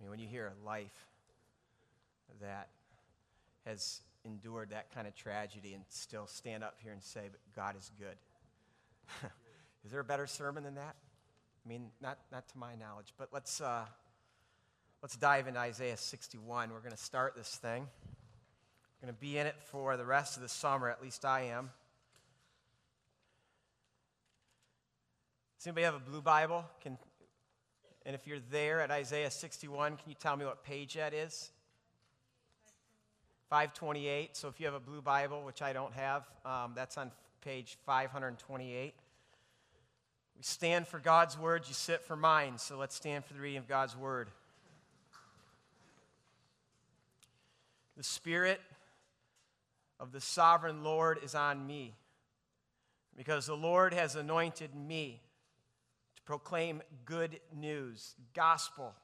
I mean, when you hear a life that has endured that kind of tragedy and still stand up here and say, but God is good. Is there a better sermon than that? I mean, not to my knowledge, but let's dive into Isaiah 61. We're going to start this thing. We're going to be in it for the rest of the summer, at least I am. Does anybody have a blue Bible? And if you're there at Isaiah 61, can you tell me what page that is? 528. So if you have a blue Bible, which I don't have, that's on page 528. We stand for God's word, you sit for mine. So let's stand for the reading of God's word. The Spirit of the Sovereign Lord is on me, because the Lord has anointed me to proclaim good news, gospel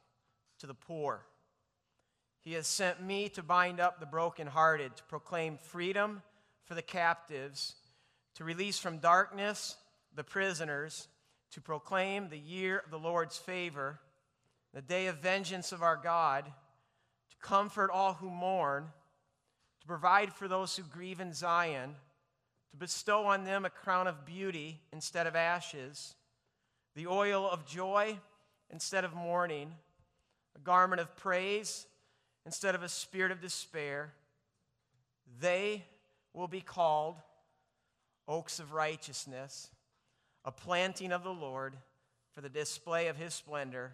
to the poor. He has sent me to bind up the brokenhearted, to proclaim freedom for the captives, to release from darkness the prisoners, to proclaim the year of the Lord's favor, the day of vengeance of our God, to comfort all who mourn, to provide for those who grieve in Zion, to bestow on them a crown of beauty instead of ashes, the oil of joy instead of mourning, a garment of praise instead of a spirit of despair. They will be called oaks of righteousness, a planting of the Lord for the display of his splendor.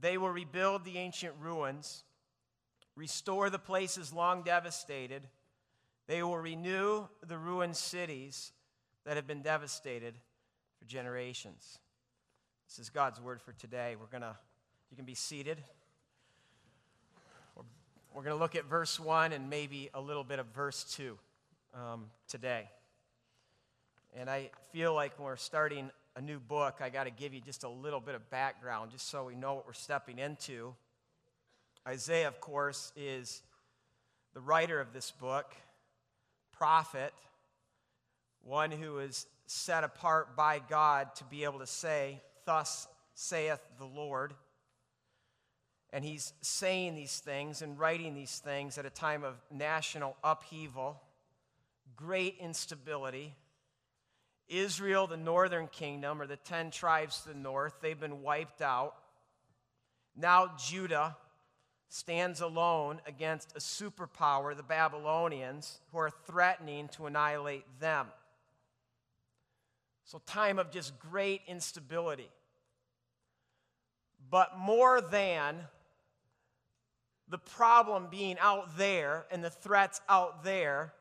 They will rebuild the ancient ruins, restore the places long devastated. They will renew the ruined cities that have been devastated for generations. This is God's word for today. You can be seated. We're going to look at verse 1 and maybe a little bit of verse 2 today. And I feel like when we're starting a new book, I got to give you just a little bit of background, just so we know what we're stepping into. Isaiah, of course, is the writer of this book, prophet, one who is set apart by God to be able to say, "Thus saith the Lord." And he's saying these things and writing these things at a time of national upheaval, great instability. Israel, the northern kingdom, or the 10 tribes to the north, they've been wiped out. Now Judah stands alone against a superpower, the Babylonians, who are threatening to annihilate them. So, time of just great instability. But more than the problem being out there and the threats out there,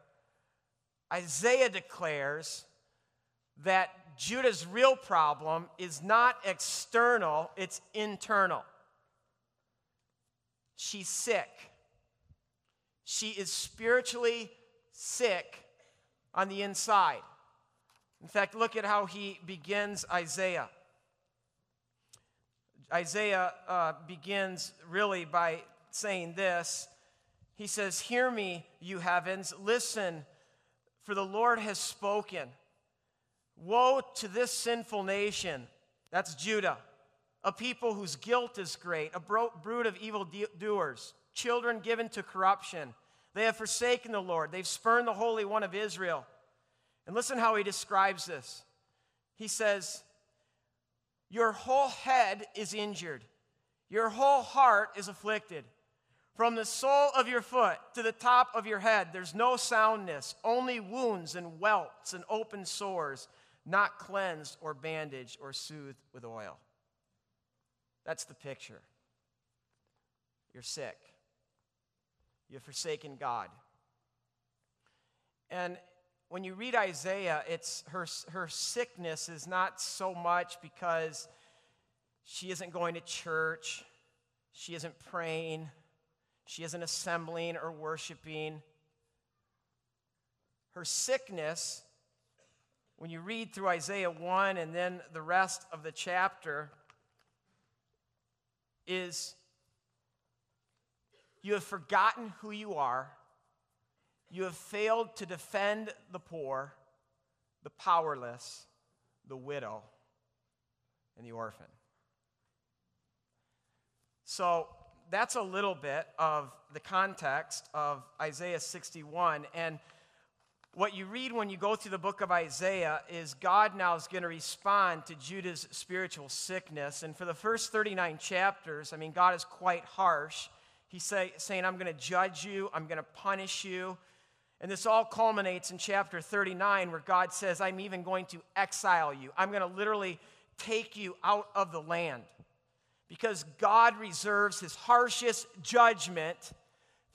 Isaiah declares that Judah's real problem is not external, it's internal. She's sick. She is spiritually sick on the inside. In fact, look at how he begins Isaiah. Isaiah begins really by saying this. He says, "Hear me, you heavens, listen, for the Lord has spoken. Woe to this sinful nation," that's Judah, "a people whose guilt is great, a brood of evildoers, children given to corruption. They have forsaken the Lord. They've spurned the Holy One of Israel." And listen how he describes this. He says, "Your whole head is injured. Your whole heart is afflicted. From the sole of your foot to the top of your head, there's no soundness, only wounds and welts and open sores, not cleansed or bandaged or soothed with oil." That's the picture. You're sick. You've forsaken God. And when you read Isaiah, it's her sickness is not so much because she isn't going to church, she isn't praying, she isn't assembling or worshiping. Her sickness, when you read through Isaiah 1 and then the rest of the chapter, is you have forgotten who you are. You have failed to defend the poor, the powerless, the widow, and the orphan. So that's a little bit of the context of Isaiah 61. And what you read when you go through the book of Isaiah is God now is going to respond to Judah's spiritual sickness. And for the first 39 chapters, I mean, God is quite harsh. He's saying, I'm going to judge you. I'm going to punish you. And this all culminates in chapter 39 where God says, I'm even going to exile you. I'm going to literally take you out of the land, because God reserves his harshest judgment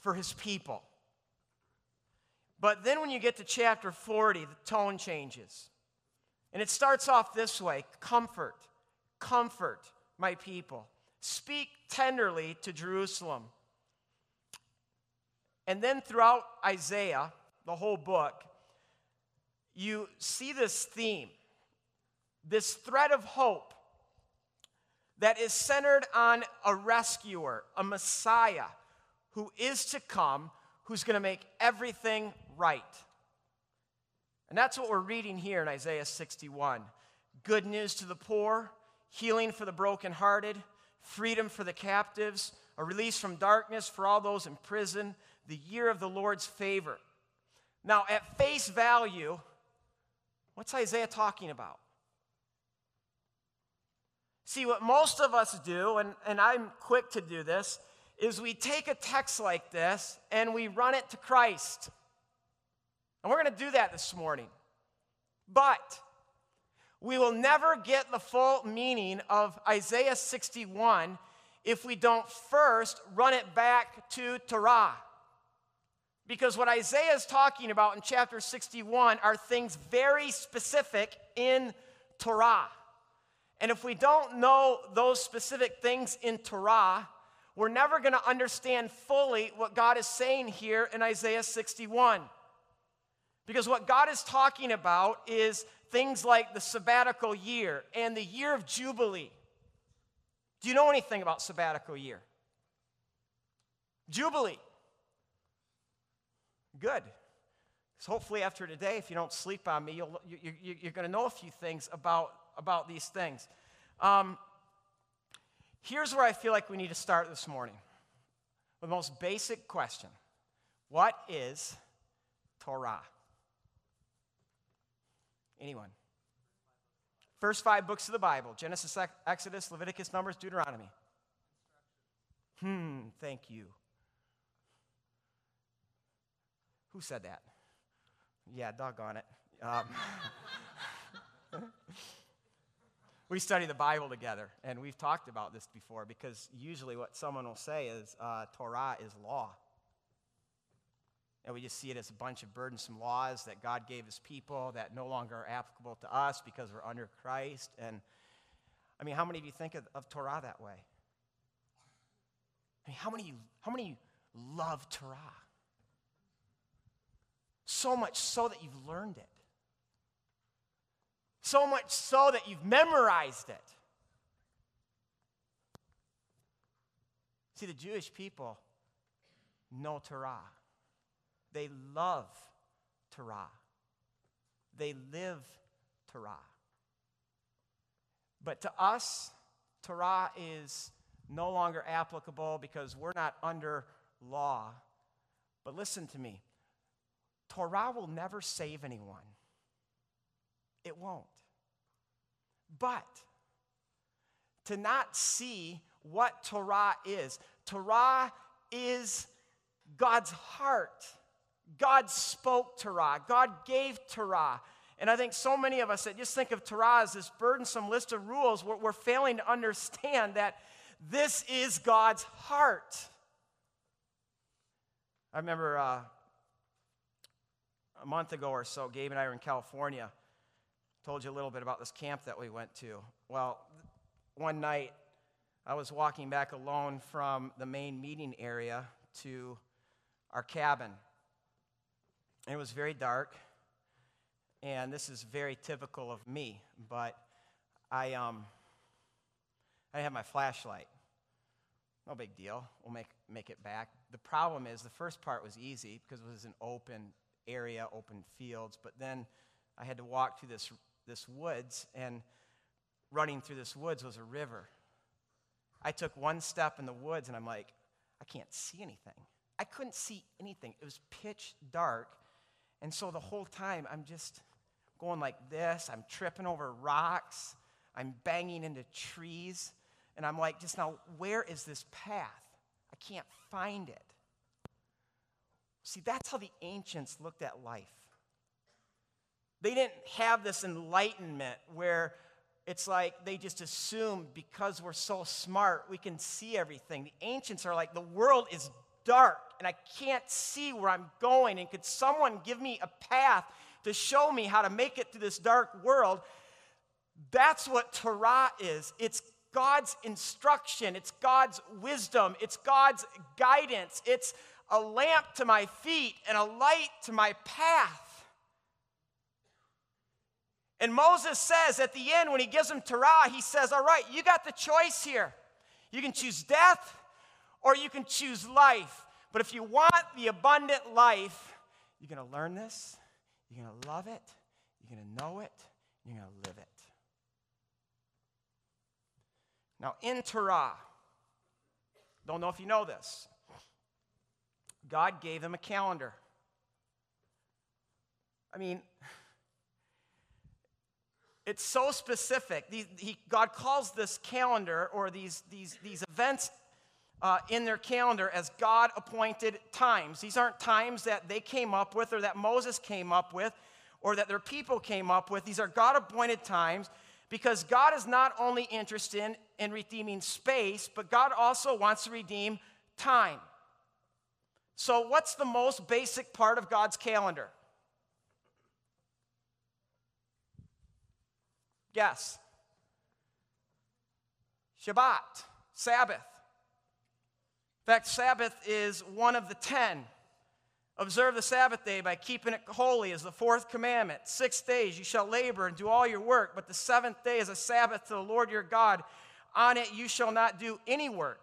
for his people. But then when you get to chapter 40, the tone changes. And it starts off this way: comfort, comfort my people. Speak tenderly to Jerusalem. And then throughout Isaiah, the whole book, you see this theme, this thread of hope that is centered on a rescuer, a Messiah who is to come, who's going to make everything right. And that's what we're reading here in Isaiah 61. Good news to the poor, healing for the brokenhearted, freedom for the captives, a release from darkness for all those in prison, the year of the Lord's favor. Now, at face value, what's Isaiah talking about? See, what most of us do, and I'm quick to do this, is we take a text like this and we run it to Christ. And we're going to do that this morning. But we will never get the full meaning of Isaiah 61 if we don't first run it back to Torah. Because what Isaiah is talking about in chapter 61 are things very specific in Torah. And if we don't know those specific things in Torah, we're never going to understand fully what God is saying here in Isaiah 61. Because what God is talking about is things like the sabbatical year and the year of Jubilee. Do you know anything about sabbatical year? Jubilee. Good. So hopefully after today, if you don't sleep on me, you're going to know a few things about these things. Here's where I feel like we need to start this morning. The most basic question: what is Torah? Anyone? First five books of the Bible: Genesis, Exodus, Leviticus, Numbers, Deuteronomy. Thank you. Who said that? Yeah, doggone it. We study the Bible together, and we've talked about this before, because usually what someone will say is Torah is law. And we just see it as a bunch of burdensome laws that God gave his people that no longer are applicable to us because we're under Christ. And I mean, how many of you think of Torah that way? I mean, how many of you love Torah? So much so that you've learned it. So much so that you've memorized it. See, the Jewish people know Torah. They love Torah. They live Torah. But to us, Torah is no longer applicable because we're not under law. But listen to me. Torah will never save anyone. It won't. But to not see what Torah is God's heart. God spoke Torah. God gave Torah. And I think so many of us that just think of Torah as this burdensome list of rules, we're failing to understand that this is God's heart. I remember a month ago or so, Gabe and I were in California. Told you a little bit about this camp that we went to. Well, one night I was walking back alone from the main meeting area to our cabin. And it was very dark, and this is very typical of me, but I didn't have my flashlight. No big deal. We'll make it back. The problem is the first part was easy because it was an open area, open fields, but then I had to walk through this woods, and running through this woods was a river. I took one step in the woods, and I'm like, I can't see anything. I couldn't see anything. It was pitch dark. And so the whole time, I'm just going like this. I'm tripping over rocks. I'm banging into trees. And I'm like, just now, where is this path? I can't find it. See, that's how the ancients looked at life. They didn't have this enlightenment where it's like they just assumed because we're so smart, we can see everything. The ancients are like, the world is dark, and I can't see where I'm going, and could someone give me a path to show me how to make it through this dark world? That's what Torah is. It's God's instruction. It's God's wisdom. It's God's guidance. It's a lamp to my feet and a light to my path. And Moses says at the end, when he gives him Torah, he says, all right, you got the choice here. You can choose death or you can choose life. But if you want the abundant life, you're going to learn this. You're going to love it. You're going to know it. You're going to live it. Now, in Torah, don't know if you know this, God gave them a calendar. I mean, it's so specific. God calls this calendar, or these events in their calendar, as God-appointed times. These aren't times that they came up with, or that Moses came up with, or that their people came up with. These are God-appointed times. Because God is not only interested in redeeming space, but God also wants to redeem time. So what's the most basic part of God's calendar? Guess. Shabbat, Sabbath. In fact, Sabbath is one of the 10. Observe the Sabbath day by keeping it holy is the fourth commandment. 6 days you shall labor and do all your work, but the seventh day is a Sabbath to the Lord your God. On it you shall not do any work.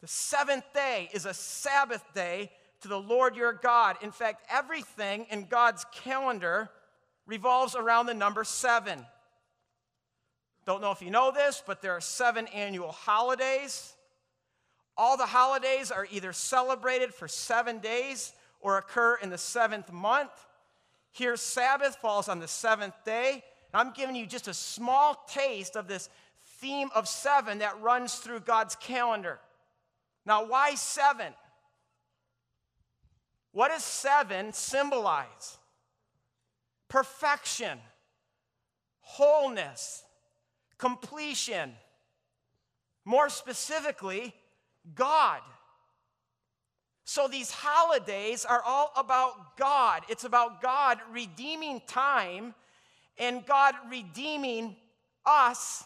The seventh day is a Sabbath day to the Lord your God. In fact, everything in God's calendar revolves around the number 7. Don't know if you know this, but there are 7 annual holidays. All the holidays are either celebrated for 7 days or occur in the 7th month. Here, Sabbath falls on the 7th day. I'm giving you just a small taste of this theme of 7 that runs through God's calendar. Now, why 7? What does 7 symbolize? Perfection, wholeness, completion. More specifically, God. So these holidays are all about God. It's about God redeeming time and God redeeming us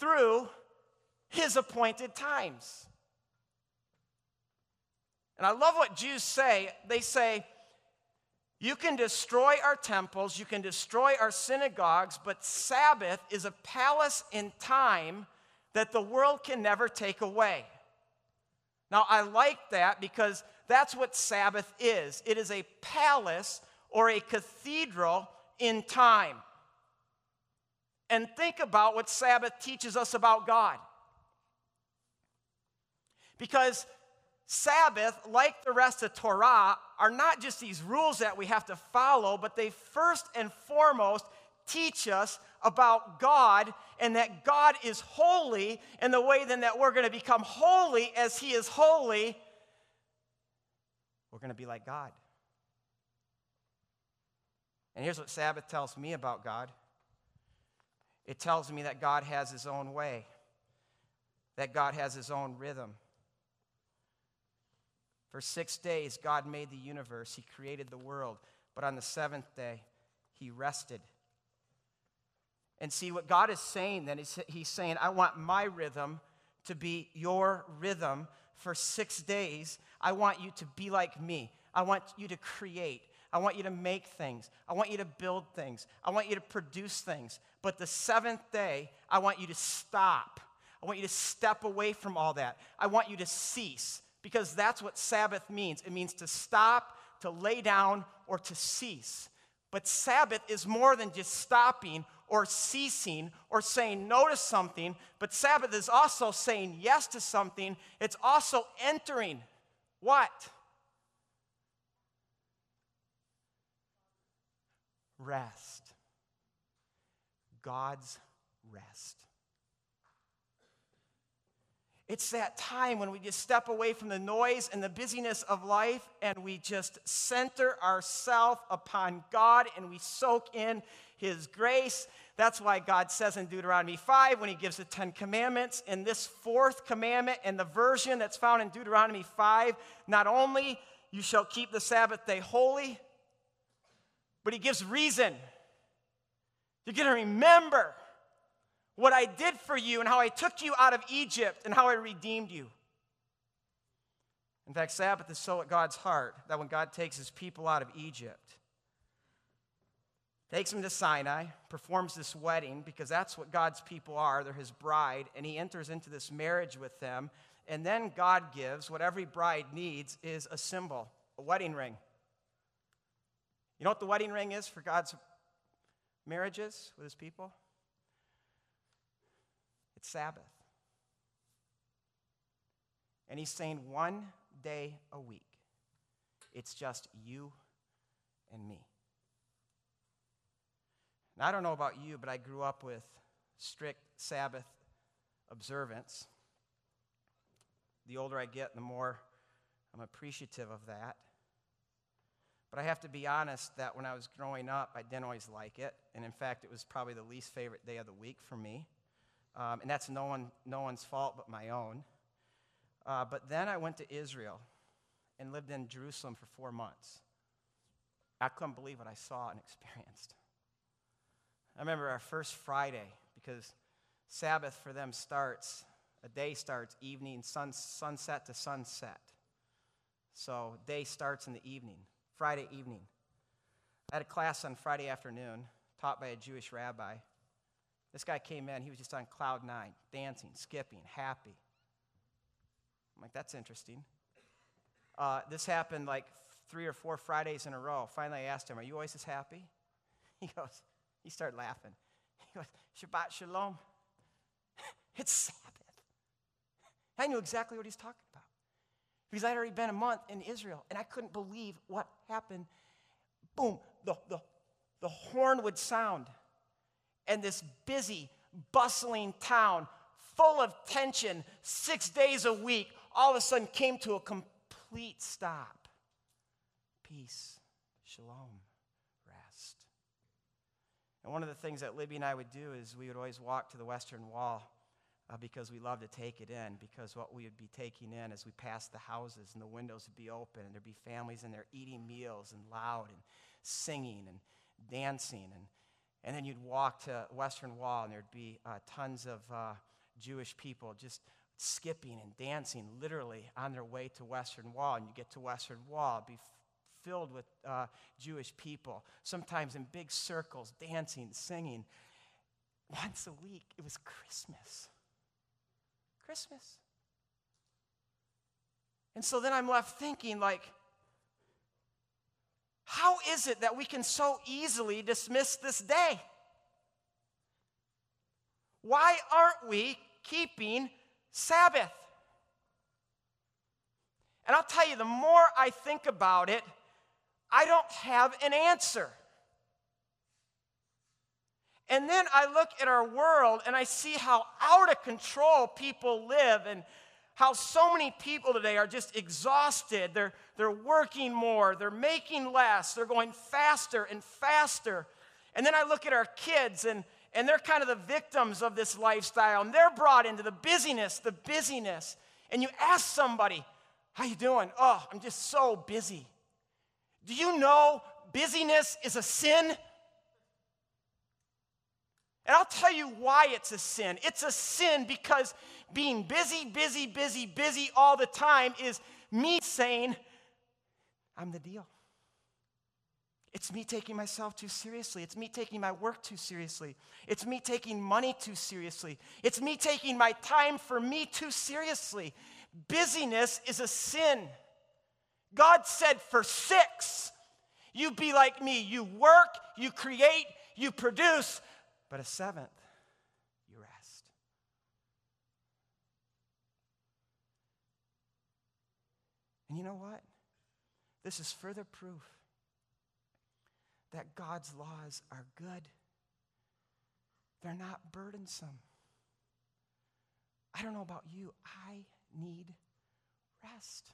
through his appointed times. And I love what Jews say. They say, you can destroy our temples, you can destroy our synagogues, but Sabbath is a palace in time that the world can never take away. Now, I like that because that's what Sabbath is. It is a palace or a cathedral in time. And think about what Sabbath teaches us about God. Because Sabbath, like the rest of Torah, are not just these rules that we have to follow, but they first and foremost teach us about God, and that God is holy, and the way then that we're going to become holy as he is holy, we're going to be like God. And here's what Sabbath tells me about God. It tells me that God has his own way, that God has his own rhythm. For 6 days, God made the universe. He created the world. But on the 7th day, he rested. And see, what God is saying then is he's saying, I want my rhythm to be your rhythm for 6 days. I want you to be like me. I want you to create. I want you to make things. I want you to build things. I want you to produce things. But the 7th day, I want you to stop. I want you to step away from all that. I want you to cease, because that's what Sabbath means. It means to stop, to lay down, or to cease. But Sabbath is more than just stopping or ceasing or saying no to something, but Sabbath is also saying yes to something. It's also entering what? Rest. God's rest. It's that time when we just step away from the noise and the busyness of life and we just center ourselves upon God and we soak in His grace. That's why God says in Deuteronomy 5 when He gives the 10 commandments, in this fourth commandment and the version that's found in Deuteronomy 5, not only you shall keep the Sabbath day holy, but He gives reason. You're going to remember what I did for you and how I took you out of Egypt and how I redeemed you. In fact, Sabbath is so at God's heart that when God takes His people out of Egypt, takes them to Sinai, performs this wedding, because that's what God's people are. They're His bride, and He enters into this marriage with them. And then God gives what every bride needs is a symbol, a wedding ring. You know what the wedding ring is for God's marriages with His people? It's Sabbath. And He's saying 1 day a week. It's just you and me. Now, I don't know about you, but I grew up with strict Sabbath observance. The older I get, the more I'm appreciative of that. But I have to be honest that when I was growing up, I didn't always like it. And in fact, it was probably the least favorite day of the week for me. And that's no one's fault but my own. But then I went to Israel and lived in Jerusalem for 4 months. I couldn't believe what I saw and experienced. I remember our first Friday, because Sabbath for them starts, a day starts evening, sunset to sunset. So day starts in the evening. Friday evening. I had a class on Friday afternoon taught by a Jewish rabbi. This guy came in, he was just on cloud nine, dancing, skipping, happy. I'm like, that's interesting. This happened like 3 or 4 Fridays in a row. Finally, I asked him, are you always this happy? He goes, he started laughing. He goes, Shabbat Shalom. It's Sabbath. I knew exactly what he's talking about, because I'd already been a month in Israel, and I couldn't believe what happened. Boom, the horn would sound, and this busy, bustling town, full of tension, 6 days a week, all of a sudden came to a complete stop. Peace, shalom, rest. And one of the things that Libby and I would do is we would always walk to the Western Wall, because we love to take it in, because what we would be taking in as we passed the houses and the windows would be open and there'd be families in there eating meals and loud and singing and dancing. And then you'd walk to Western Wall and there'd be tons of Jewish people just skipping and dancing literally on their way to Western Wall. And you get to Western Wall, it'd be filled with Jewish people, sometimes in big circles, dancing, singing. Once a week, it was Christmas. Christmas. And so then I'm left thinking, like, how is it that we can so easily dismiss this day? Why aren't we keeping Sabbath? And I'll tell you, the more I think about it, I don't have an answer. And then I look at our world and I see how out of control people live and how so many people today are just exhausted. They're working more. They're making less. They're going faster and faster. And then I look at our kids and they're kind of the victims of this lifestyle. And they're brought into the busyness, And you ask somebody, how you doing? Oh, I'm just so busy. Do you know busyness is a sin? And I'll tell you why it's a sin. It's a sin because being busy all the time is me saying, I'm the deal. It's me taking myself too seriously. It's me taking my work too seriously. It's me taking money too seriously. It's me taking my time for me too seriously. Busyness is a sin. God said for 6, you be like me. You work, you create, you produce. But a seventh, you rest. And you know what? This is further proof that God's laws are good. They're not burdensome. I don't know about you. I need rest.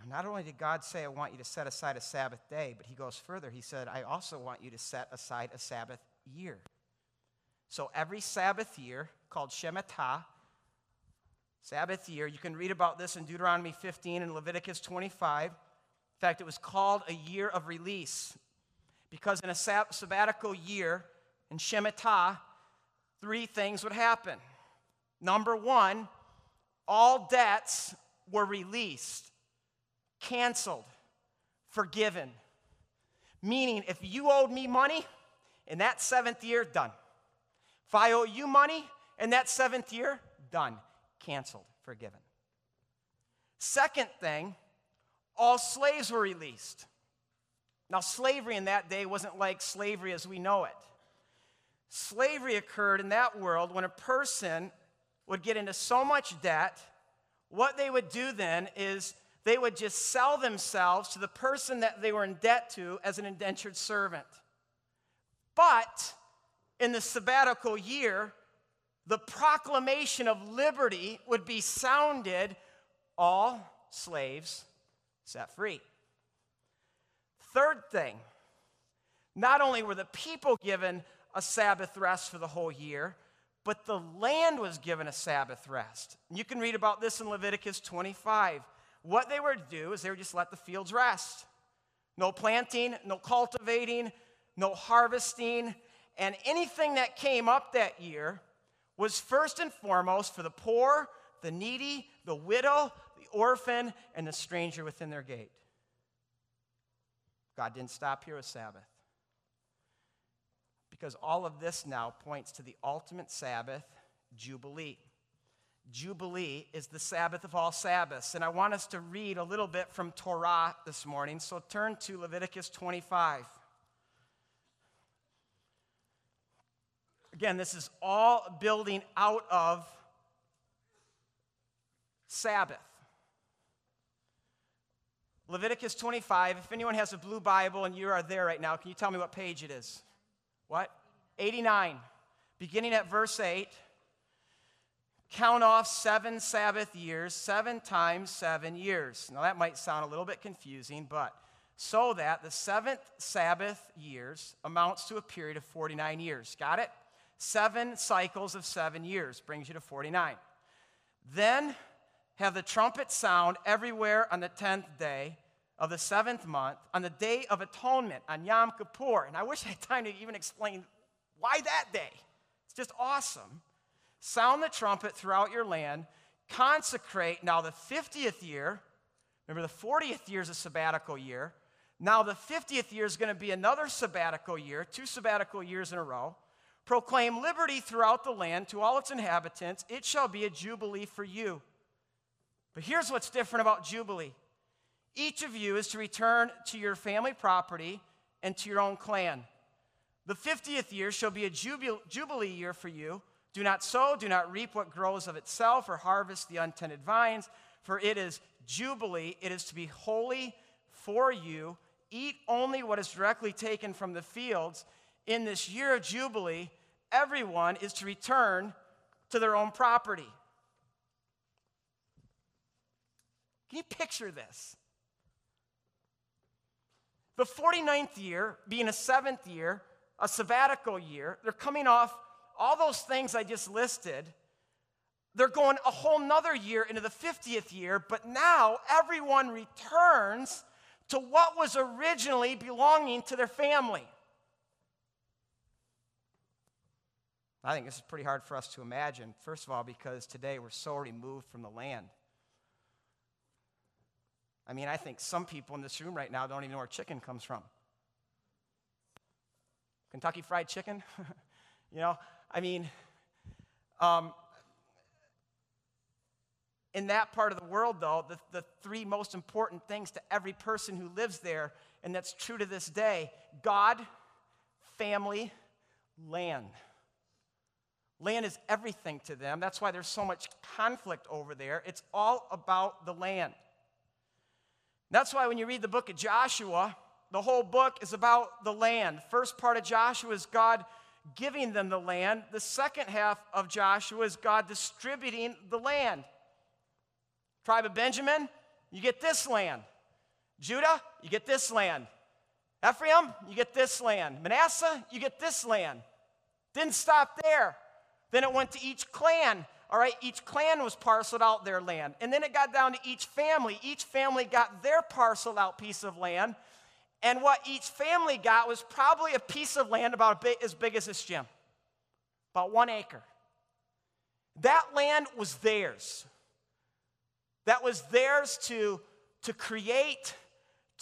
And not only did God say, I want you to set aside a Sabbath day, but he goes further. He said, I also want you to set aside a Sabbath year. So every Sabbath year, called Shemitah, Sabbath year, you can read about this in Deuteronomy 15 and Leviticus 25. In fact, it was called a year of release because in a sabbatical year, in Shemitah, three things would happen. Number one, all debts were released, canceled, forgiven. Meaning, if you owed me money, in that seventh year, done. If I owe you money, in that seventh year, done. Canceled, forgiven. Second thing, all slaves were released. Now, slavery in that day wasn't like slavery as we know it. Slavery occurred in that world when a person would get into so much debt, what they would do then is they would just sell themselves to the person that they were in debt to as an indentured servant. But in the sabbatical year, the proclamation of liberty would be sounded, all slaves set free. Third thing, not only were the people given a Sabbath rest for the whole year, but the land was given a Sabbath rest. And you can read about this in Leviticus 25. What they were to do is they were just let the fields rest. No planting, no cultivating, no harvesting, and anything that came up that year was first and foremost for the poor, the needy, the widow, the orphan, and the stranger within their gate. God didn't stop here with Sabbath. Because all of this now points to the ultimate Sabbath, Jubilee. Jubilee is the Sabbath of all Sabbaths. And I want us to read a little bit from Torah this morning. So turn to Leviticus 25. Again, this is all building out of Sabbath. Leviticus 25, if anyone has a blue Bible and you are there right now, can you tell me what page it is? What? 89. Beginning at verse 8, count off 7 Sabbath years, 7 times 7 years. Now that might sound a little bit confusing, but so that the 7th Sabbath years amounts to a period of 49 years. Got it? 7 cycles of 7 years brings you to 49. Then have the trumpet sound everywhere on the 10th day of the 7th month, on the Day of Atonement, on Yom Kippur. And I wish I had time to even explain why that day. It's just awesome. Sound the trumpet throughout your land. Consecrate now the 50th year. Remember, the 40th year is a sabbatical year. Now the 50th year is going to be another sabbatical year, 2 sabbatical years in a row. Proclaim liberty throughout the land to all its inhabitants. It shall be a jubilee for you. But here's what's different about Jubilee. Each of you is to return to your family property and to your own clan. The 50th year shall be a jubilee year for you. Do not sow, do not reap what grows of itself, or harvest the untended vines, for it is jubilee. It is to be holy for you. Eat only what is directly taken from the fields. In this year of Jubilee, everyone is to return to their own property. Can you picture this? The 49th year, being a 7th year, a sabbatical year, they're coming off all those things I just listed. They're going a whole nother year into the 50th year, but now everyone returns to what was originally belonging to their family. I think this is pretty hard for us to imagine, first of all, because today we're so removed from the land. I mean, I think some people in this room right now don't even know where chicken comes from. Kentucky Fried Chicken? You know, I mean, in that part of the world, though, the 3 most important things to every person who lives there and that's true to this day: God, family, land. Land is everything to them. That's why there's so much conflict over there. It's all about the land. That's why when you read the book of Joshua, the whole book is about the land. First part of Joshua is God giving them the land. The second half of Joshua is God distributing the land. Tribe of Benjamin, you get this land. Judah, you get this land. Ephraim, you get this land. Manasseh, you get this land. Didn't stop there. Then it went to each clan, all right? Each clan was parceled out their land. And then it got down to each family. Each family got their parceled out piece of land. And what each family got was probably a piece of land about as big as this gym, about 1 acre. That land was theirs. That was theirs to create,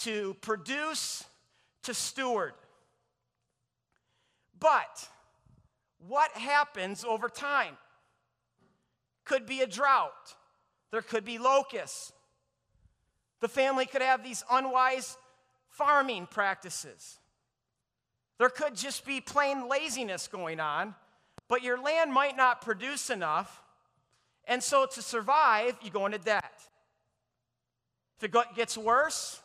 to produce, to steward. But what happens over time? Could be a drought. There could be locusts. The family could have these unwise farming practices. There could just be plain laziness going on, but your land might not produce enough, and so to survive, you go into debt. If it gets worse,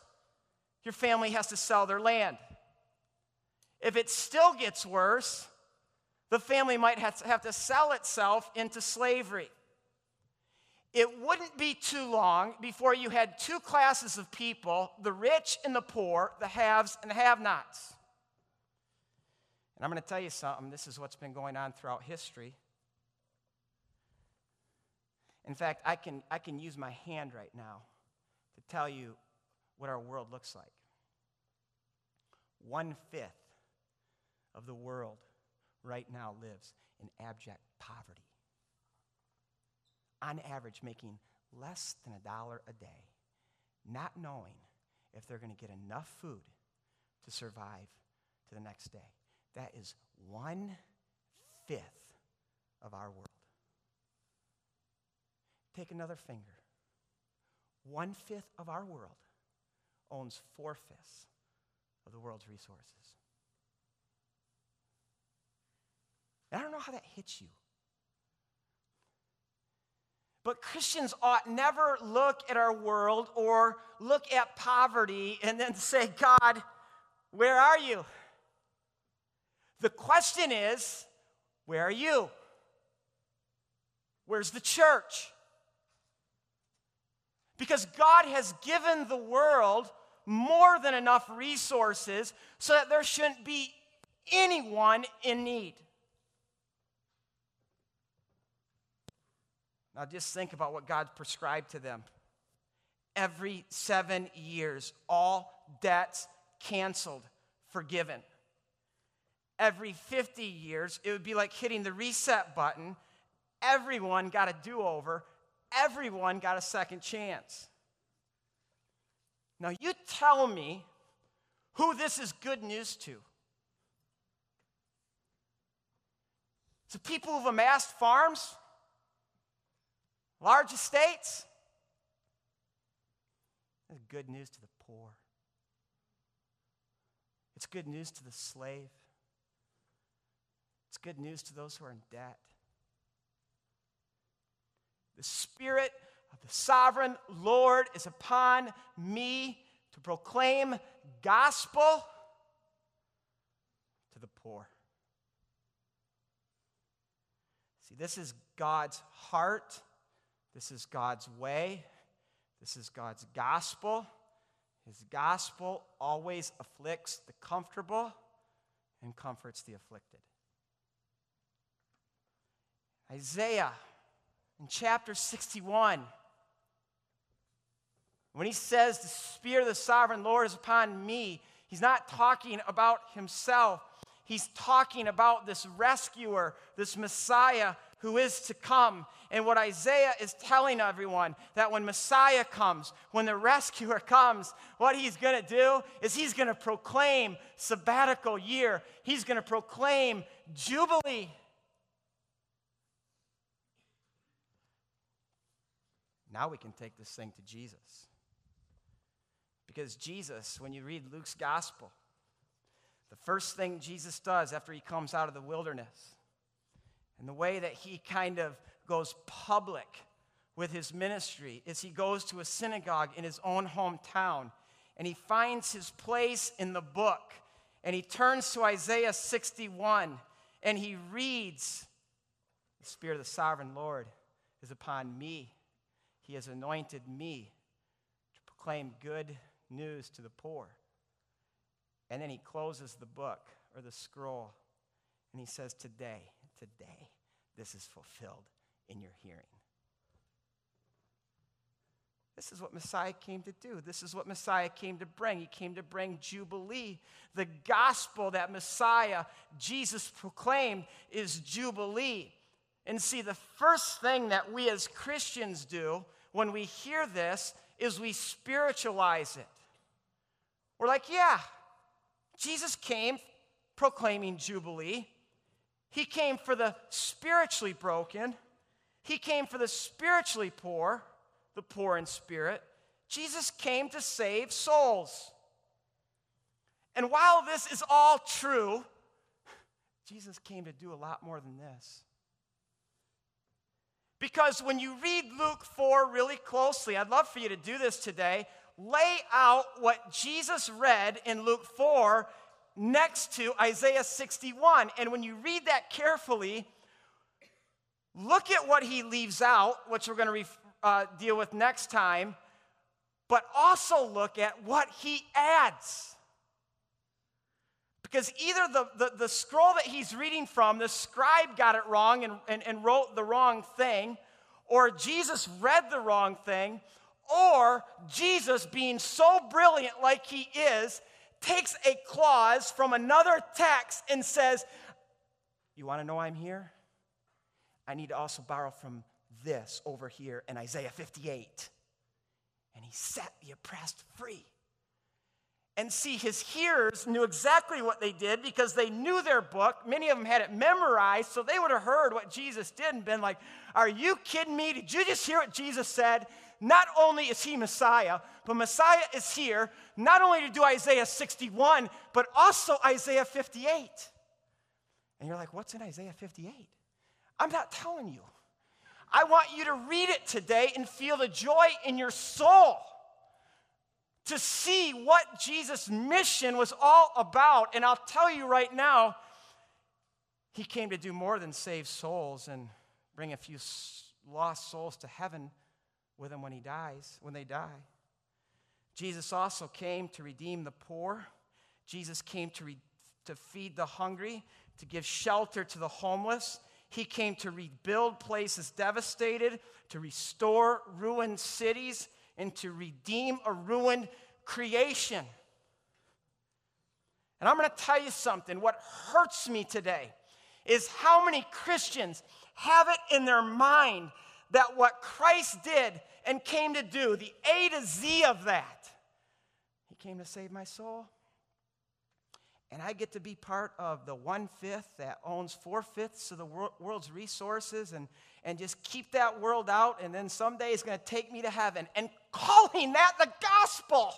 your family has to sell their land. If it still gets worse, the family might have to sell itself into slavery. It wouldn't be too long before you had two classes of people, the rich and the poor, the haves and the have-nots. And I'm going to tell you something. This is what's been going on throughout history. In fact, I can use my hand right now to tell you what our world looks like. 1/5 of the world right now lives in abject poverty, on average making less than $1 a day, not knowing if they're going to get enough food to survive to the next day. That is 1/5 of our world. Take another finger. 1/5 of our world owns 4/5 of the world's resources. I don't know how that hits you. But Christians ought never look at our world or look at poverty and then say, God, where are you? The question is, where are you? Where's the church? Because God has given the world more than enough resources so that there shouldn't be anyone in need. Now just think about what God prescribed to them. Every 7 years, all debts canceled, forgiven. Every 50 years, it would be like hitting the reset button. Everyone got a do-over. Everyone got a second chance. Now you tell me who this is good news to. To people who've amassed farms, large estates. That's good news to the poor. It's good news to the slave. It's good news to those who are in debt. The Spirit of the Sovereign Lord is upon me to proclaim gospel to the poor. See, this is God's heart. This is God's way. This is God's gospel. His gospel always afflicts the comfortable and comforts the afflicted. Isaiah, in chapter 61, when he says, the Spirit of the Sovereign Lord is upon me, he's not talking about himself. He's talking about this rescuer, this Messiah who is to come. And what Isaiah is telling everyone, that when Messiah comes, when the rescuer comes, what he's going to do is he's going to proclaim sabbatical year. He's going to proclaim jubilee. Now we can take this thing to Jesus. Because Jesus, when you read Luke's gospel, the first thing Jesus does after he comes out of the wilderness, and the way that he kind of goes public with his ministry, is he goes to a synagogue in his own hometown, and he finds his place in the book, and he turns to Isaiah 61, and he reads, "The Spirit of the Sovereign Lord is upon me. He has anointed me to proclaim good news to the poor." And then he closes the book or the scroll, and he says, Today, this is fulfilled in your hearing. This is what Messiah came to do. This is what Messiah came to bring. He came to bring Jubilee. The gospel that Messiah, Jesus, proclaimed is Jubilee. And see, the first thing that we as Christians do when we hear this is we spiritualize it. We're like, yeah, Jesus came proclaiming Jubilee. He came for the spiritually broken. He came for the spiritually poor, the poor in spirit. Jesus came to save souls. And while this is all true, Jesus came to do a lot more than this. Because when you read Luke 4 really closely, I'd love for you to do this today, lay out what Jesus read in Luke 4 next to Isaiah 61. And when you read that carefully, look at what he leaves out, which we're going to deal with next time, but also look at what he adds. Because either the scroll that he's reading from, the scribe got it wrong and wrote the wrong thing, or Jesus read the wrong thing, or Jesus, being so brilliant like he is, takes a clause from another text and says, "You want to know I'm here? I need to also borrow from this over here in Isaiah 58. And he set the oppressed free." And see, his hearers knew exactly what they did because they knew their book. Many of them had it memorized, so they would have heard what Jesus did and been like, "Are you kidding me? Did you just hear what Jesus said? Not only is he Messiah, but Messiah is here, not only to do Isaiah 61, but also Isaiah 58. And you're like, "What's in Isaiah 58? I'm not telling you. I want you to read it today and feel the joy in your soul to see what Jesus' mission was all about. And I'll tell you right now, he came to do more than save souls and bring a few lost souls to heaven with him when they die. Jesus also came to redeem the poor. Jesus came to feed the hungry, to give shelter to the homeless. He came to rebuild places devastated, to restore ruined cities, and to redeem a ruined creation. And I'm going to tell you something. What hurts me today is how many Christians have it in their mind that what Christ did and came to do, the A to Z of that, he came to save my soul. And I get to be part of the 1/5 that owns 4/5 of the world's resources and just keep that world out, and then someday it's going to take me to heaven. And calling that the gospel.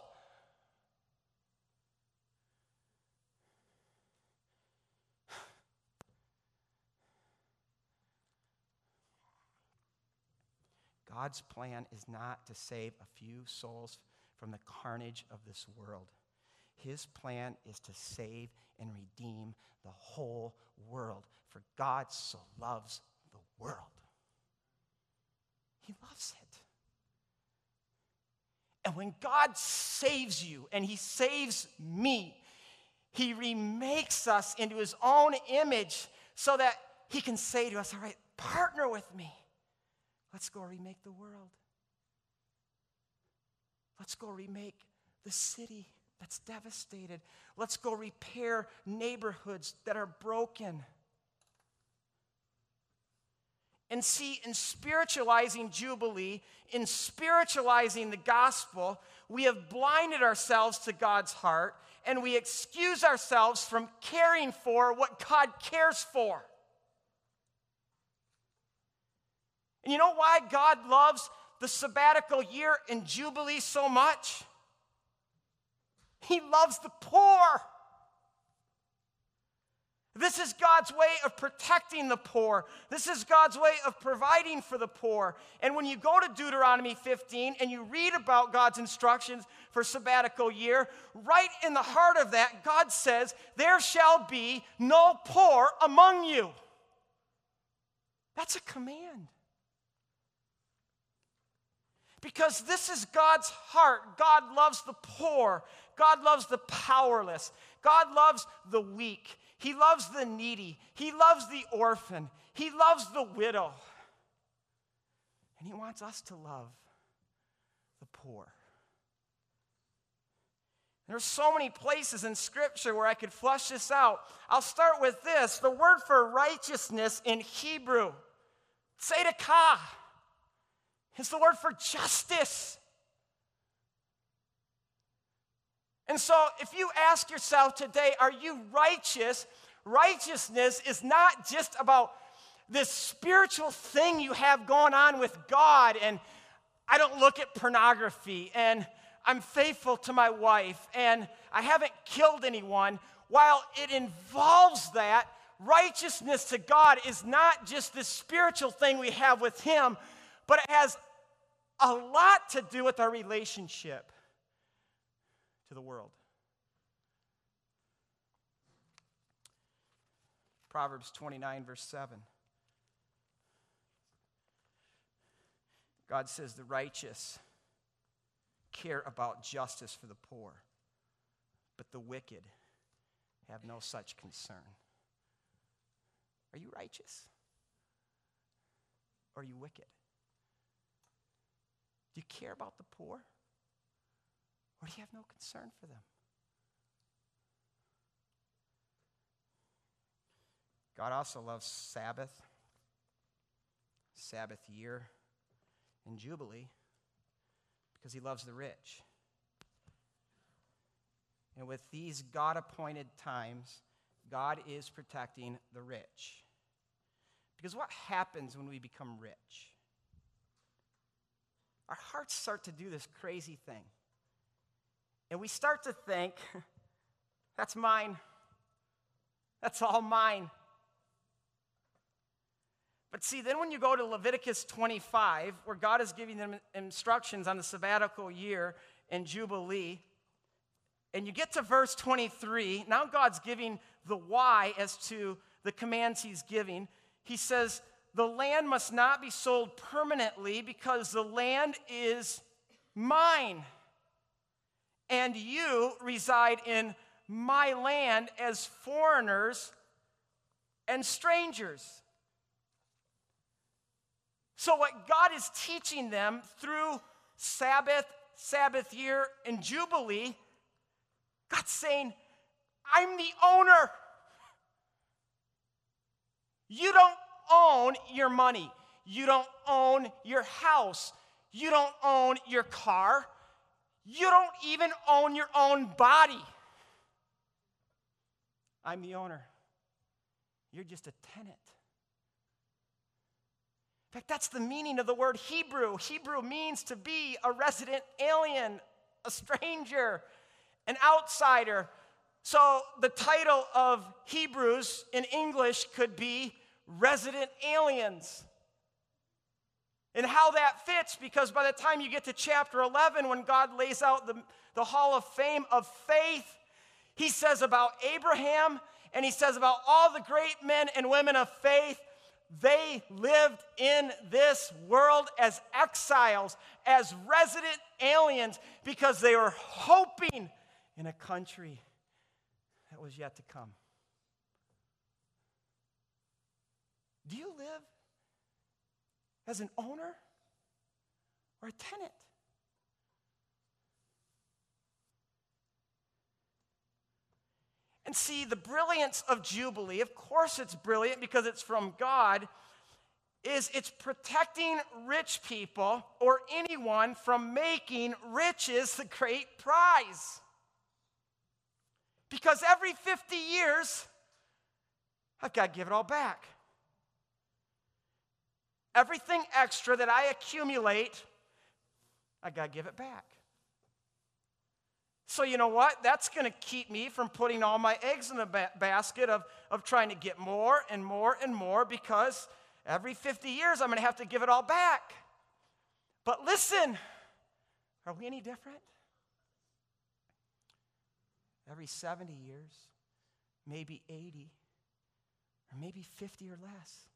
God's plan is not to save a few souls from the carnage of this world. His plan is to save and redeem the whole world. For God so loves the world. He loves it. And when God saves you, and he saves me, he remakes us into his own image so that he can say to us, "All right, partner with me. Let's go remake the world. Let's go remake the city that's devastated. Let's go repair neighborhoods that are broken." And see, in spiritualizing Jubilee, in spiritualizing the gospel, we have blinded ourselves to God's heart, and we excuse ourselves from caring for what God cares for. And you know why God loves the sabbatical year and Jubilee so much? He loves the poor. This is God's way of protecting the poor. This is God's way of providing for the poor. And when you go to Deuteronomy 15 and you read about God's instructions for sabbatical year, right in the heart of that, God says, "There shall be no poor among you." That's a command. Because this is God's heart. God loves the poor. God loves the powerless. God loves the weak. He loves the needy. He loves the orphan. He loves the widow. And he wants us to love the poor. There's so many places in Scripture where I could flesh this out. I'll start with this. The word for righteousness in Hebrew, tzedakah, is the word for justice. And so if you ask yourself today, are you righteous? Righteousness is not just about this spiritual thing you have going on with God, and I don't look at pornography, and I'm faithful to my wife, and I haven't killed anyone. While it involves that, righteousness to God is not just this spiritual thing we have with Him, but it has a lot to do with our relationship to the world. Proverbs 29, verse 7. God says, "The righteous care about justice for the poor, but the wicked have no such concern." Are you righteous? Or are you wicked? Do you care about the poor? Or do you have no concern for them? God also loves Sabbath, Sabbath year, and Jubilee, because He loves the rich. And with these God-appointed times, God is protecting the rich. Because what happens when we become rich? Our hearts start to do this crazy thing. And we start to think, that's mine. That's all mine. But see, then when you go to Leviticus 25, where God is giving them instructions on the sabbatical year and Jubilee, and you get to verse 23, now God's giving the why as to the commands He's giving. He says, "The land must not be sold permanently because the land is mine. And you reside in my land as foreigners and strangers." So what God is teaching them through Sabbath, Sabbath year, and Jubilee, God's saying, I'm the owner. You don't own your money. You don't own your house. You don't own your car. You don't even own your own body. I'm the owner. You're just a tenant. In fact, that's the meaning of the word Hebrew. Hebrew means to be a resident alien, a stranger, an outsider. So the title of Hebrews in English could be Resident Aliens. And how that fits, because by the time you get to chapter 11, when God lays out the hall of fame of faith, He says about Abraham, and He says about all the great men and women of faith, they lived in this world as exiles, as resident aliens, because they were hoping in a country that was yet to come. Do you live as an owner or a tenant? And see, the brilliance of Jubilee, of course it's brilliant because it's from God, is it's protecting rich people or anyone from making riches the great prize. Because every 50 years, I've got to give it all back. Everything extra that I accumulate, I got to give it back. So you know what? That's going to keep me from putting all my eggs in the basket of trying to get more and more and more, because every 50 years I'm going to have to give it all back. But listen, are we any different? Every 70 years, maybe 80, or maybe 50 or less,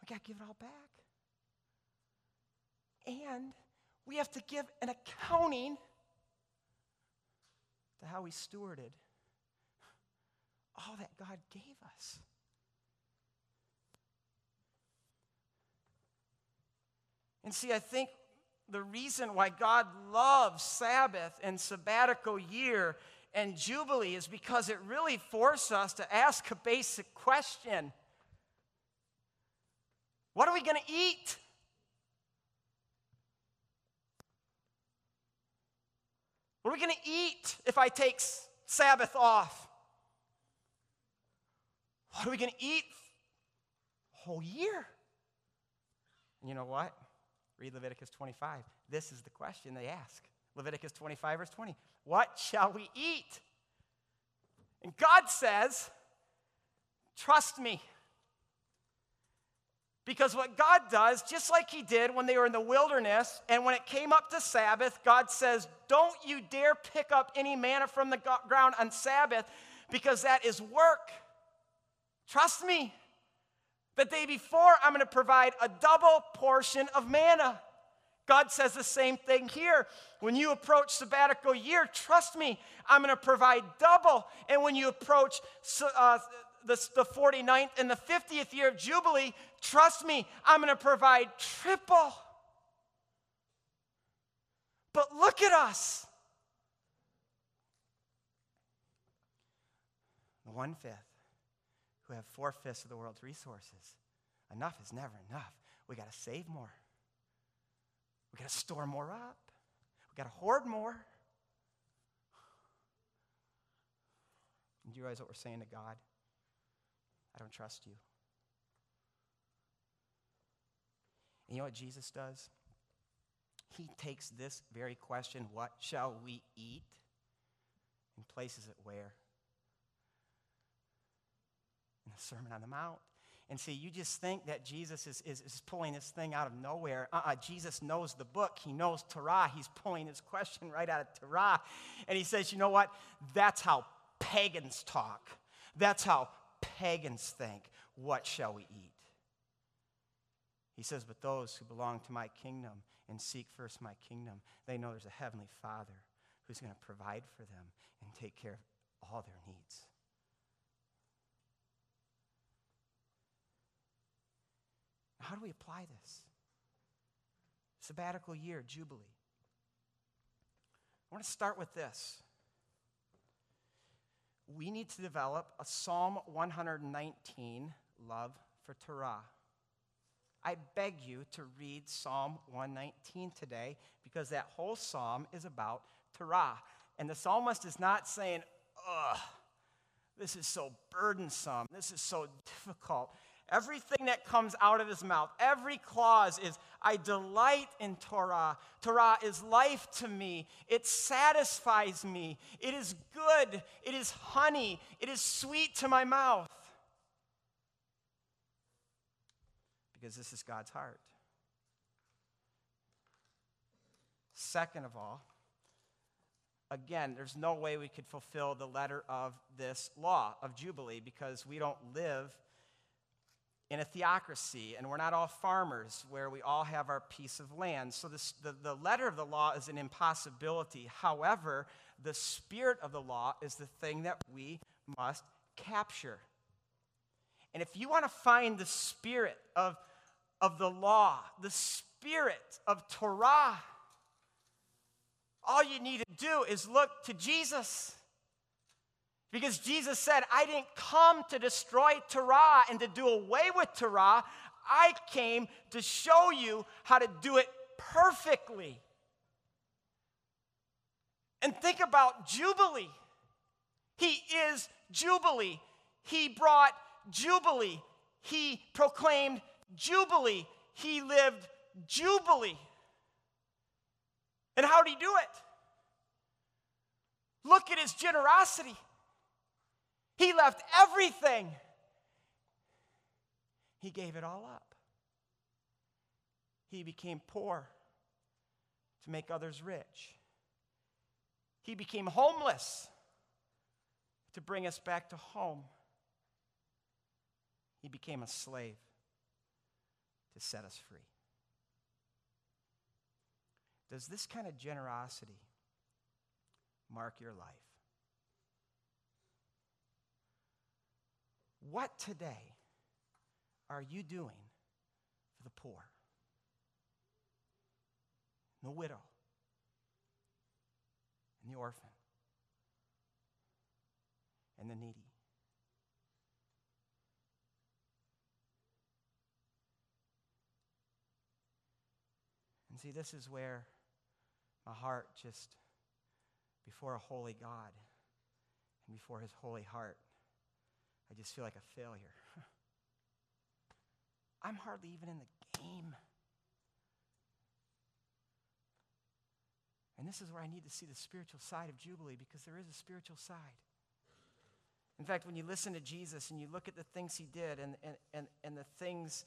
we got to give it all back. And we have to give an accounting to how we stewarded all that God gave us. And see, I think the reason why God loves Sabbath and sabbatical year and Jubilee is because it really forced us to ask a basic question. What are we going to eat? What are we going to eat if I take Sabbath off? What are we going to eat a whole year? You know what? Read Leviticus 25. This is the question they ask. Leviticus 25, verse 20. What shall we eat? And God says, trust me. Because what God does, just like he did when they were in the wilderness, and when it came up to Sabbath, God says, don't you dare pick up any manna from the ground on Sabbath, because that is work. Trust me. The day before, I'm going to provide a double portion of manna. God says the same thing here. When you approach sabbatical year, trust me, I'm going to provide double. And when you approach the 49th and the 50th year of Jubilee, trust me, I'm going to provide triple. But look at us. The 1/5 who have 4/5 of the world's resources. Enough is never enough. We got to save more. We got to store more up. We got to hoard more. Do you realize what we're saying to God? I don't trust you. And you know what Jesus does? He takes this very question, what shall we eat, and places it where? In the Sermon on the Mount. And see, you just think that Jesus is pulling this thing out of nowhere. Jesus knows the book. He knows Torah. He's pulling his question right out of Torah. And he says, you know what? That's how pagans talk. That's how pagans think. What shall we eat? He says, but those who belong to my kingdom and seek first my kingdom, they know there's a heavenly Father who's going to provide for them and take care of all their needs. How do we apply this? Sabbatical year, Jubilee. I want to start with this. We need to develop a Psalm 119 love for Torah. I beg you to read Psalm 119 today, because that whole psalm is about Torah. And the psalmist is not saying, ugh, this is so burdensome, this is so difficult. Everything that comes out of his mouth, every clause is, I delight in Torah. Torah is life to me. It satisfies me. It is good. It is honey. It is sweet to my mouth. Because this is God's heart. Second of all, again, there's no way we could fulfill the letter of this law of Jubilee, because we don't live in a theocracy, and we're not all farmers where we all have our piece of land. So the letter of the law is an impossibility. However, the spirit of the law is the thing that we must capture. And if you want to find the spirit of the law, the spirit of Torah, all you need to do is look to Jesus. Because Jesus said, I didn't come to destroy Torah and to do away with Torah. I came to show you how to do it perfectly. And think about Jubilee. He is Jubilee. He brought Jubilee. He proclaimed Jubilee. He lived Jubilee. And how did he do it? Look at his generosity. He left everything. He gave it all up. He became poor to make others rich. He became homeless to bring us back to home. He became a slave to set us free. Does this kind of generosity mark your life? What today are you doing for the poor, and the widow, and the orphan, and the needy? And see, this is where my heart just, before a holy God and before his holy heart, I just feel like a failure. I'm hardly even in the game. And this is where I need to see the spiritual side of Jubilee, because there is a spiritual side. In fact, when you listen to Jesus and you look at the things he did and the things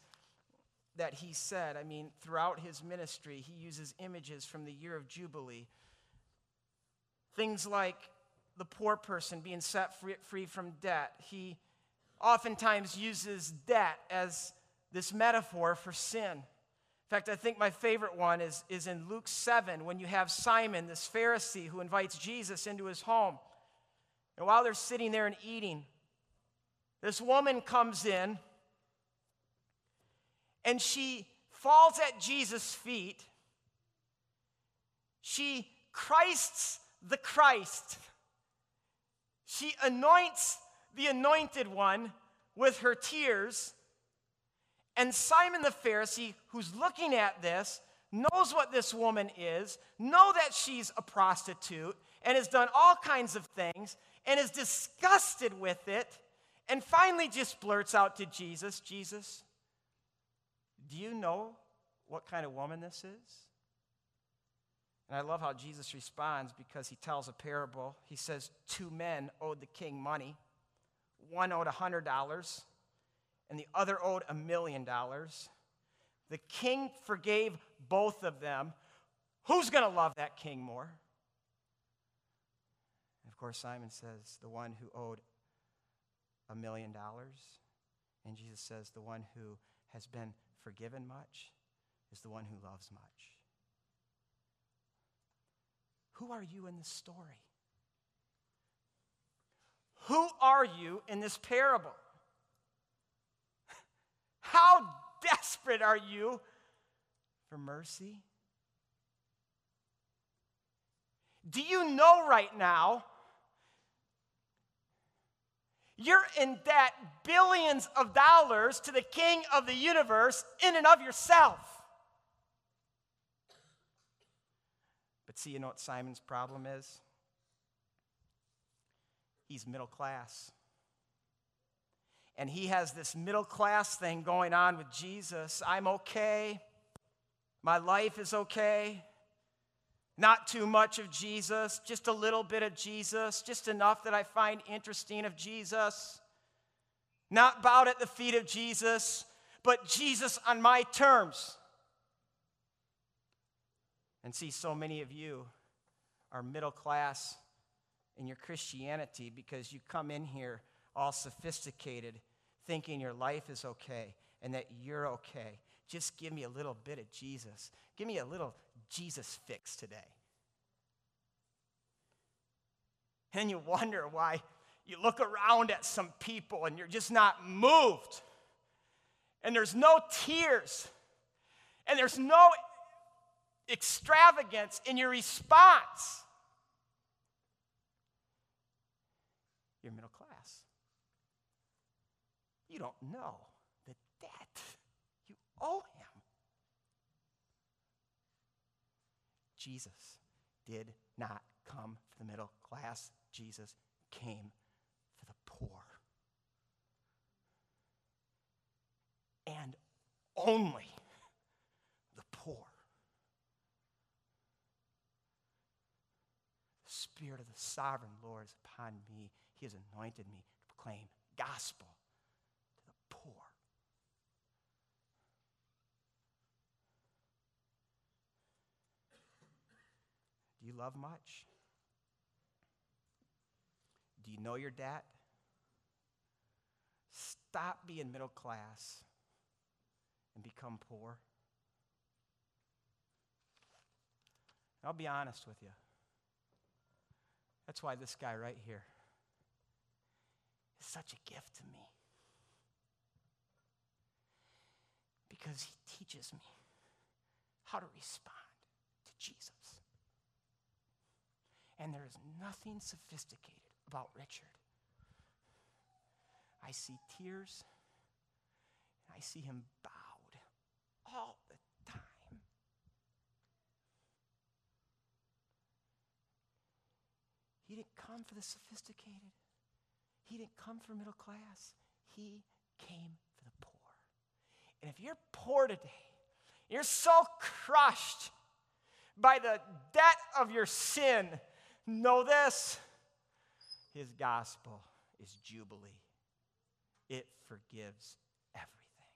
that he said, I mean, throughout his ministry, he uses images from the year of Jubilee. Things like the poor person being set free from debt. He oftentimes uses debt as this metaphor for sin. In fact, I think my favorite one is in Luke 7, when you have Simon, this Pharisee, who invites Jesus into his home. And while they're sitting there and eating, this woman comes in, and she falls at Jesus' feet. She Christs the Christ. She anoints the anointed one with her tears. And Simon the Pharisee, who's looking at this, knows what this woman is, knows that she's a prostitute, and has done all kinds of things, and is disgusted with it, and finally just blurts out to Jesus, "Jesus, do you know what kind of woman this is?" And I love how Jesus responds, because he tells a parable. He says, 2 men owed the king money. One owed $100, and the other owed $1,000,000. The king forgave both of them. Who's going to love that king more? And of course, Simon says, the one who owed $1,000,000. And Jesus says, the one who has been forgiven much is the one who loves much. Who are you in this story? Who are you in this parable? How desperate are you for mercy? Do you know right now you're in debt billions of dollars to the King of the universe in and of yourself? But see, you know what Simon's problem is? He's middle class. And he has this middle class thing going on with Jesus. I'm okay. My life is okay. Not too much of Jesus, just a little bit of Jesus, just enough that I find interesting of Jesus. Not bowed at the feet of Jesus, but Jesus on my terms. And see, so many of you are middle class in your Christianity because you come in here all sophisticated, thinking your life is okay and that you're okay. Just give me a little bit of Jesus. Give me a little Jesus fix today. And you wonder why you look around at some people and you're just not moved. And there's no tears. And there's no extravagance in your response. You're middle class. You don't know the debt you owe him. Jesus did not come for the middle class. Jesus came for the poor. And only the poor. Spirit of the sovereign Lord is upon me. He has anointed me to proclaim gospel to the poor. Do you love much? Do you know your debt? Stop being middle class and become poor. I'll be honest with you. That's why this guy right here is such a gift to me. Because he teaches me how to respond to Jesus. And there is nothing sophisticated about Richard. I see tears, and I see him bowed all the time. He didn't come for the sophisticated. He didn't come for middle class. He came for the poor. And if you're poor today, you're so crushed by the debt of your sin, know this: his gospel is jubilee. It forgives everything,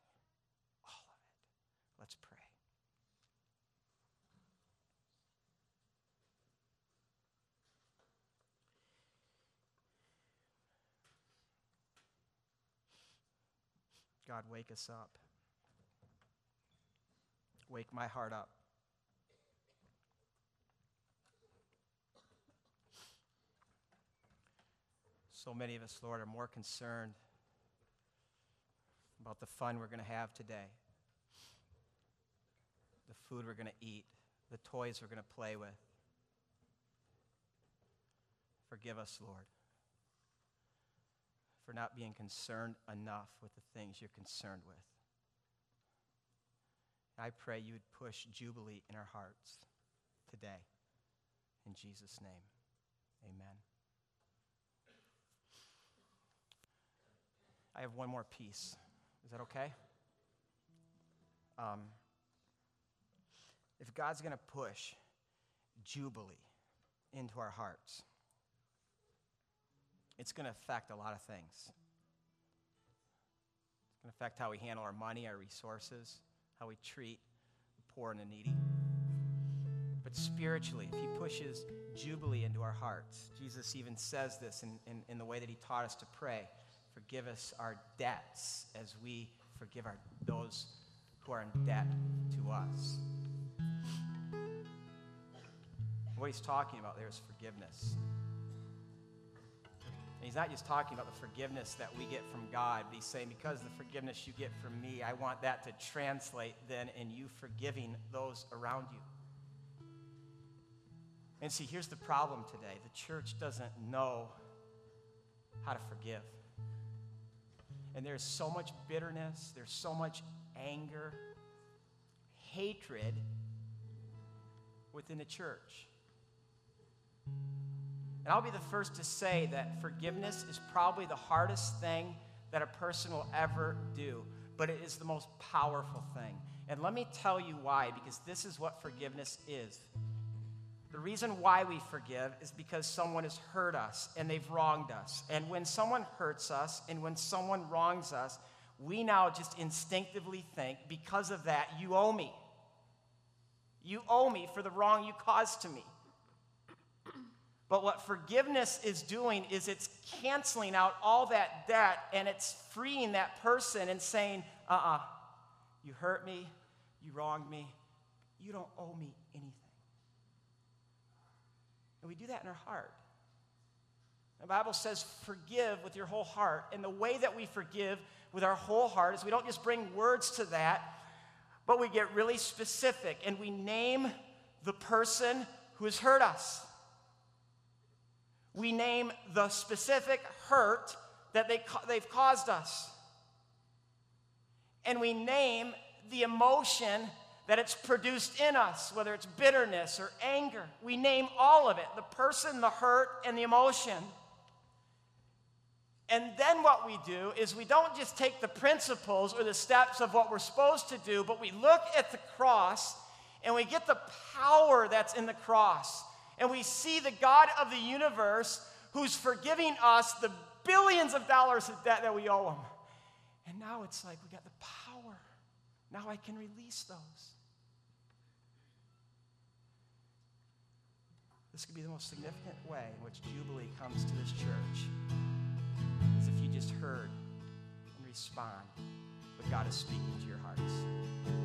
all of it. Let's pray. God, wake us up. Wake my heart up. So many of us, Lord, are more concerned about the fun we're going to have today, the food we're going to eat, the toys we're going to play with. Forgive us, Lord, for not being concerned enough with the things you're concerned with. I pray you would push Jubilee in our hearts today. In Jesus' name, amen. I have one more piece. Is that okay? If God's going to push Jubilee into our hearts, it's going to affect a lot of things. It's going to affect how we handle our money, our resources, how we treat the poor and the needy. But spiritually, if he pushes Jubilee into our hearts, Jesus even says this in the way that he taught us to pray. Forgive us our debts as we forgive those who are in debt to us. What he's talking about there is forgiveness. And he's not just talking about the forgiveness that we get from God, but he's saying, because the forgiveness you get from me, I want that to translate then in you forgiving those around you. And see, here's the problem today. The church doesn't know how to forgive. And there's so much bitterness, there's so much anger, hatred within the church. And I'll be the first to say that forgiveness is probably the hardest thing that a person will ever do, but it is the most powerful thing. And let me tell you why, because this is what forgiveness is. The reason why we forgive is because someone has hurt us and they've wronged us. And when someone hurts us and when someone wrongs us, we now just instinctively think, because of that, you owe me. You owe me for the wrong you caused to me. But what forgiveness is doing is it's canceling out all that debt, and it's freeing that person and saying, you hurt me, you wronged me, you don't owe me anything. And we do that in our heart. The Bible says forgive with your whole heart. And the way that we forgive with our whole heart is we don't just bring words to that, but we get really specific and we name the person who has hurt us. We name the specific hurt that they've caused us. And we name the emotion that it's produced in us, whether it's bitterness or anger. We name all of it, the person, the hurt, and the emotion. And then what we do is we don't just take the principles or the steps of what we're supposed to do, but we look at the cross and we get the power that's in the cross. and we see the God of the universe who's forgiving us the billions of dollars of debt that we owe him. And now it's like we got the power. Now I can release those. This could be the most significant way in which Jubilee comes to this church, is if you just heard and respond what God is speaking to your hearts.